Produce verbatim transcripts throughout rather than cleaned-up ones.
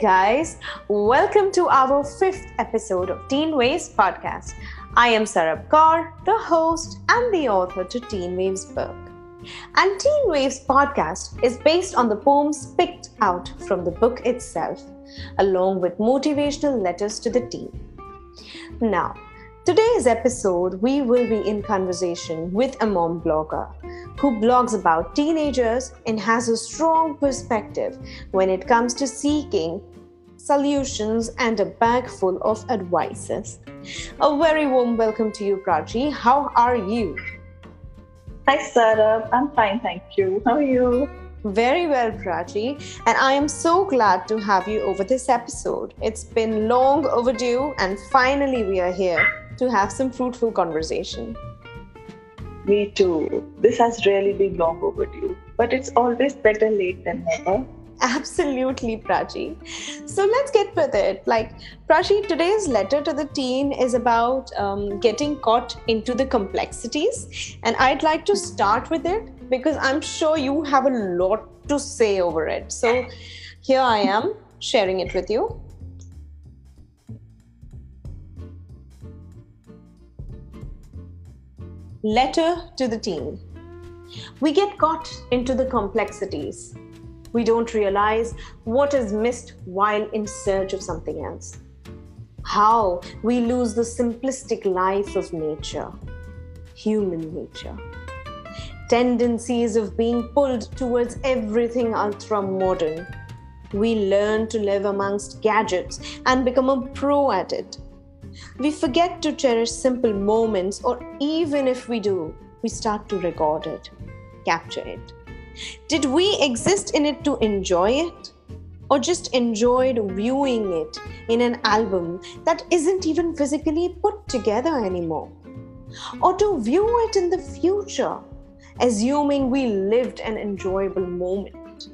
Hey guys, welcome to our fifth episode of Teen Wave's podcast. I am Sarab Kar, the host and the author to Teen Wave's book. And Teen Wave's podcast is based on the poems picked out from the book itself, along with motivational letters to the teen. Now, today's episode, we will be in conversation with a mom blogger who blogs about teenagers and has a strong perspective when it comes to seeking solutions and a bag full of advices. A very warm welcome to you, Prachi. How are you? Hi, Sarab. I'm fine, thank you. How are you? Very well, Prachi, and I am so glad to have you over this episode. It's been long overdue, and finally we are here to have some fruitful conversation. Me too. This has really been long overdue, but it's always better late than never. Absolutely, Prachi. So let's get with it. Like, Prachi, today's letter to the teen is about um, getting caught into the complexities, and I'd like to start with it because I'm sure you have a lot to say over it. So here I am sharing it with you. Letter to the teen. We get caught into the complexities. We don't realize what is missed while in search of something else. How we lose the simplistic life of nature, human nature. Tendencies of being pulled towards everything ultra-modern. We learn to live amongst gadgets and become a pro at it. We forget to cherish simple moments, or even if we do, we start to record it, capture it. Did we exist in it to enjoy it, or just enjoyed viewing it in an album that isn't even physically put together anymore? Or to view it in the future, assuming we lived an enjoyable moment?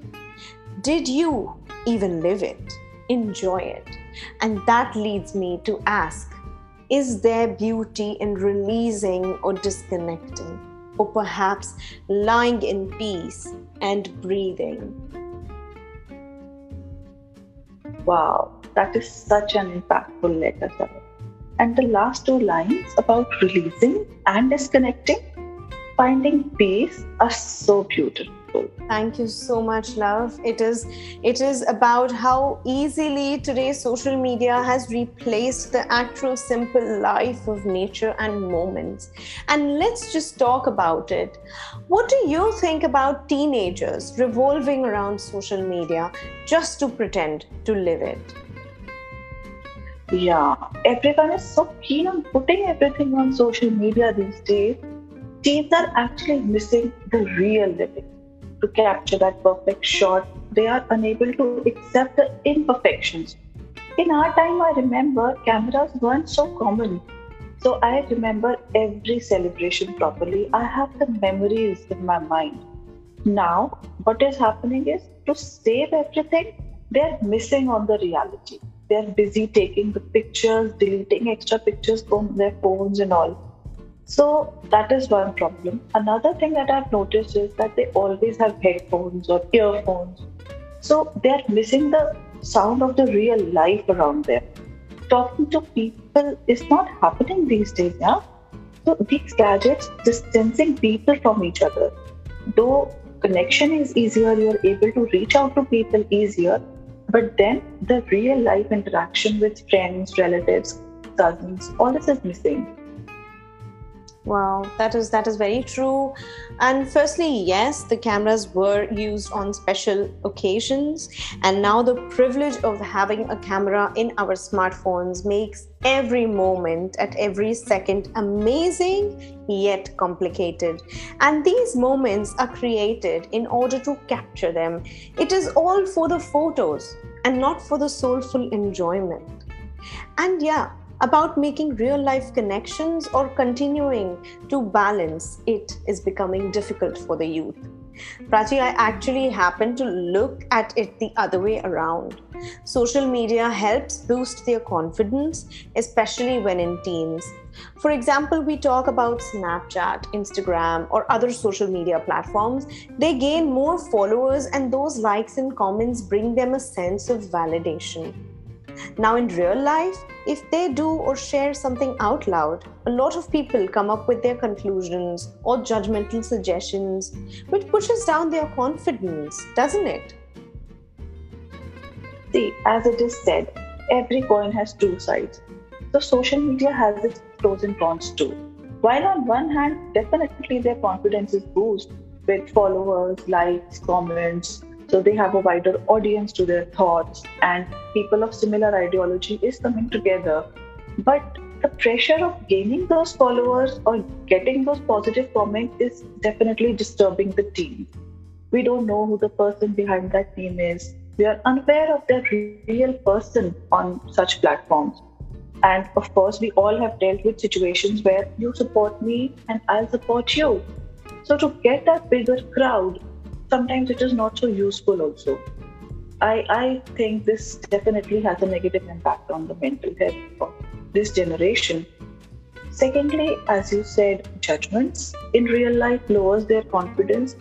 Did you even live it, enjoy it? And that leads me to ask, is there beauty in releasing or disconnecting, or perhaps lying in peace and breathing? Wow, that is such an impactful letter, Sarah. And the last two lines about releasing and disconnecting, finding peace, are so beautiful. Thank you so much, love. It is, it is about how easily today social media has replaced the actual simple life of nature and moments. And let's just talk about it. What do you think about teenagers revolving around social media just to pretend to live it? Yeah, everyone is so keen on putting everything on social media these days. Teens are actually missing the real living. To capture that perfect shot, they are unable to accept the imperfections. In our time, I remember cameras weren't so common. So I remember every celebration properly. I have the memories in my mind. Now, what is happening is, to save everything, they're missing on the reality. They're busy taking the pictures, deleting extra pictures from their phones and all. So that is one problem. Another thing that I've noticed is that they always have headphones or earphones. So they're missing the sound of the real life around them. Talking to people is not happening these days now. So these gadgets distancing people from each other. Though connection is easier, you're able to reach out to people easier, but then the real life interaction with friends, relatives, cousins, all this is missing. Wow, that is that is very true. And firstly, yes, the cameras were used on special occasions, and now the privilege of having a camera in our smartphones makes every moment at every second amazing yet complicated. And these moments are created in order to capture them. It is all for the photos and not for the soulful enjoyment. And yeah, about making real-life connections or continuing to balance it is becoming difficult for the youth. Prachi, I actually happen to look at it the other way around. Social media helps boost their confidence, especially when in teens. For example, we talk about Snapchat, Instagram, or other social media platforms. They gain more followers, and those likes and comments bring them a sense of validation. Now, in real life, if they do or share something out loud, a lot of people come up with their conclusions or judgmental suggestions, which pushes down their confidence, doesn't it? See, as it is said, every coin has two sides. So social media has its pros and cons too. While on one hand, definitely their confidence is boosted with followers, likes, comments. So they have a wider audience to their thoughts, and people of similar ideology is coming together. But the pressure of gaining those followers or getting those positive comments is definitely disturbing the team. We don't know who the person behind that team is. We are unaware of their real person on such platforms. And of course, we all have dealt with situations where you support me and I'll support you. So to get a bigger crowd, sometimes it is not so useful also. I, I think this definitely has a negative impact on the mental health of this generation. Secondly, as you said, judgments in real life lowers their confidence.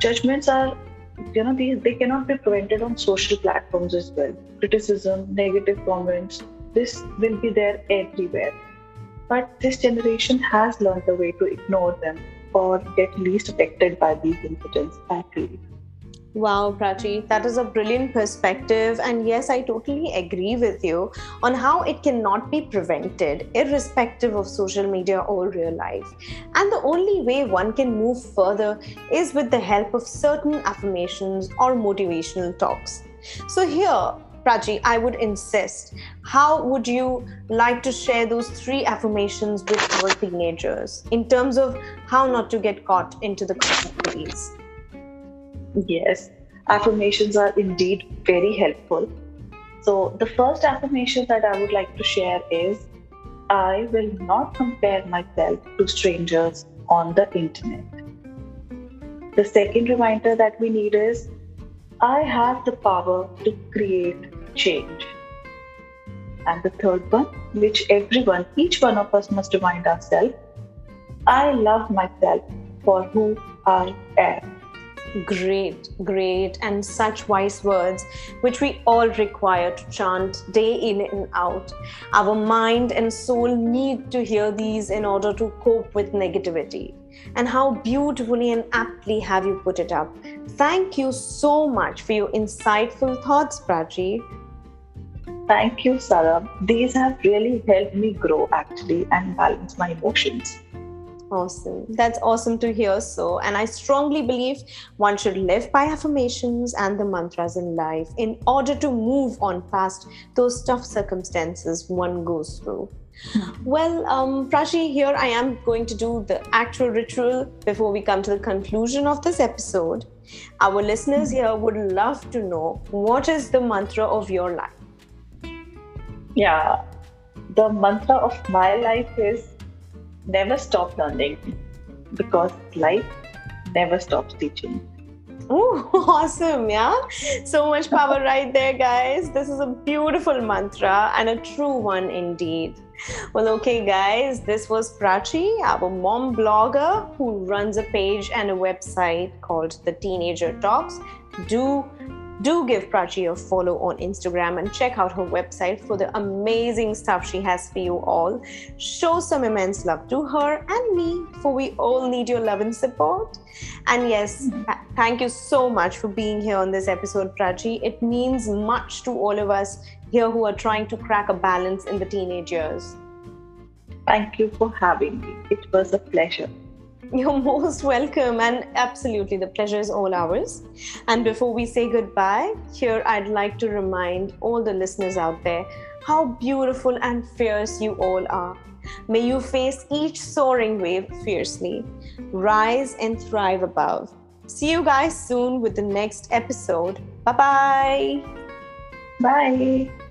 Judgments are, you know, they, they cannot be prevented on social platforms as well. Criticism, negative comments, this will be there everywhere. But this generation has learned the way to ignore them or get least affected by these incidents, I feel. Wow, Prachi, that is a brilliant perspective. And yes, I totally agree with you on how it cannot be prevented, irrespective of social media or real life. And the only way one can move further is with the help of certain affirmations or motivational talks. So here, Prachi, I would insist, how would you like to share those three affirmations with our teenagers in terms of how not to get caught into the commentaries? Yes, affirmations are indeed very helpful. So the first affirmation that I would like to share is, I will not compare myself to strangers on the internet. The second reminder that we need is, I have the power to create change. And the third one, which everyone, each one of us must remind ourselves, I love myself for who I am. Great, great, and such wise words, which we all require to chant day in and out. Our mind and soul need to hear these in order to cope with negativity. And how beautifully and aptly have you put it up. Thank you so much for your insightful thoughts, Prachi. Thank you, Sarab. These have really helped me grow actually and balance my emotions. Awesome. That's awesome to hear so. And I strongly believe one should live by affirmations and the mantras in life in order to move on past those tough circumstances one goes through. Well, um, Prachi, here I am going to do the actual ritual before we come to the conclusion of this episode. Our listeners here would love to know, what is the mantra of your life? Yeah, the mantra of my life is never stop learning, because life never stops teaching. Oh, awesome, yeah? So much power right there, guys. This is a beautiful mantra and a true one indeed. Well, okay, guys, this was Prachi, our mom blogger who runs a page and a website called The Teenager Talks. Do Do give Prachi a follow on Instagram and check out her website for the amazing stuff she has for you all. Show some immense love to her and me, for we all need your love and support. And yes, th- thank you so much for being here on this episode, Prachi. It means much to all of us here who are trying to crack a balance in the teenage years. Thank you for having me. It was a pleasure. You're most welcome, and absolutely the pleasure is all ours. And before we say goodbye, here I'd like to remind all the listeners out there how beautiful and fierce you all are. May you face each soaring wave fiercely. Rise and thrive above. See you guys soon with the next episode. Bye-bye. Bye.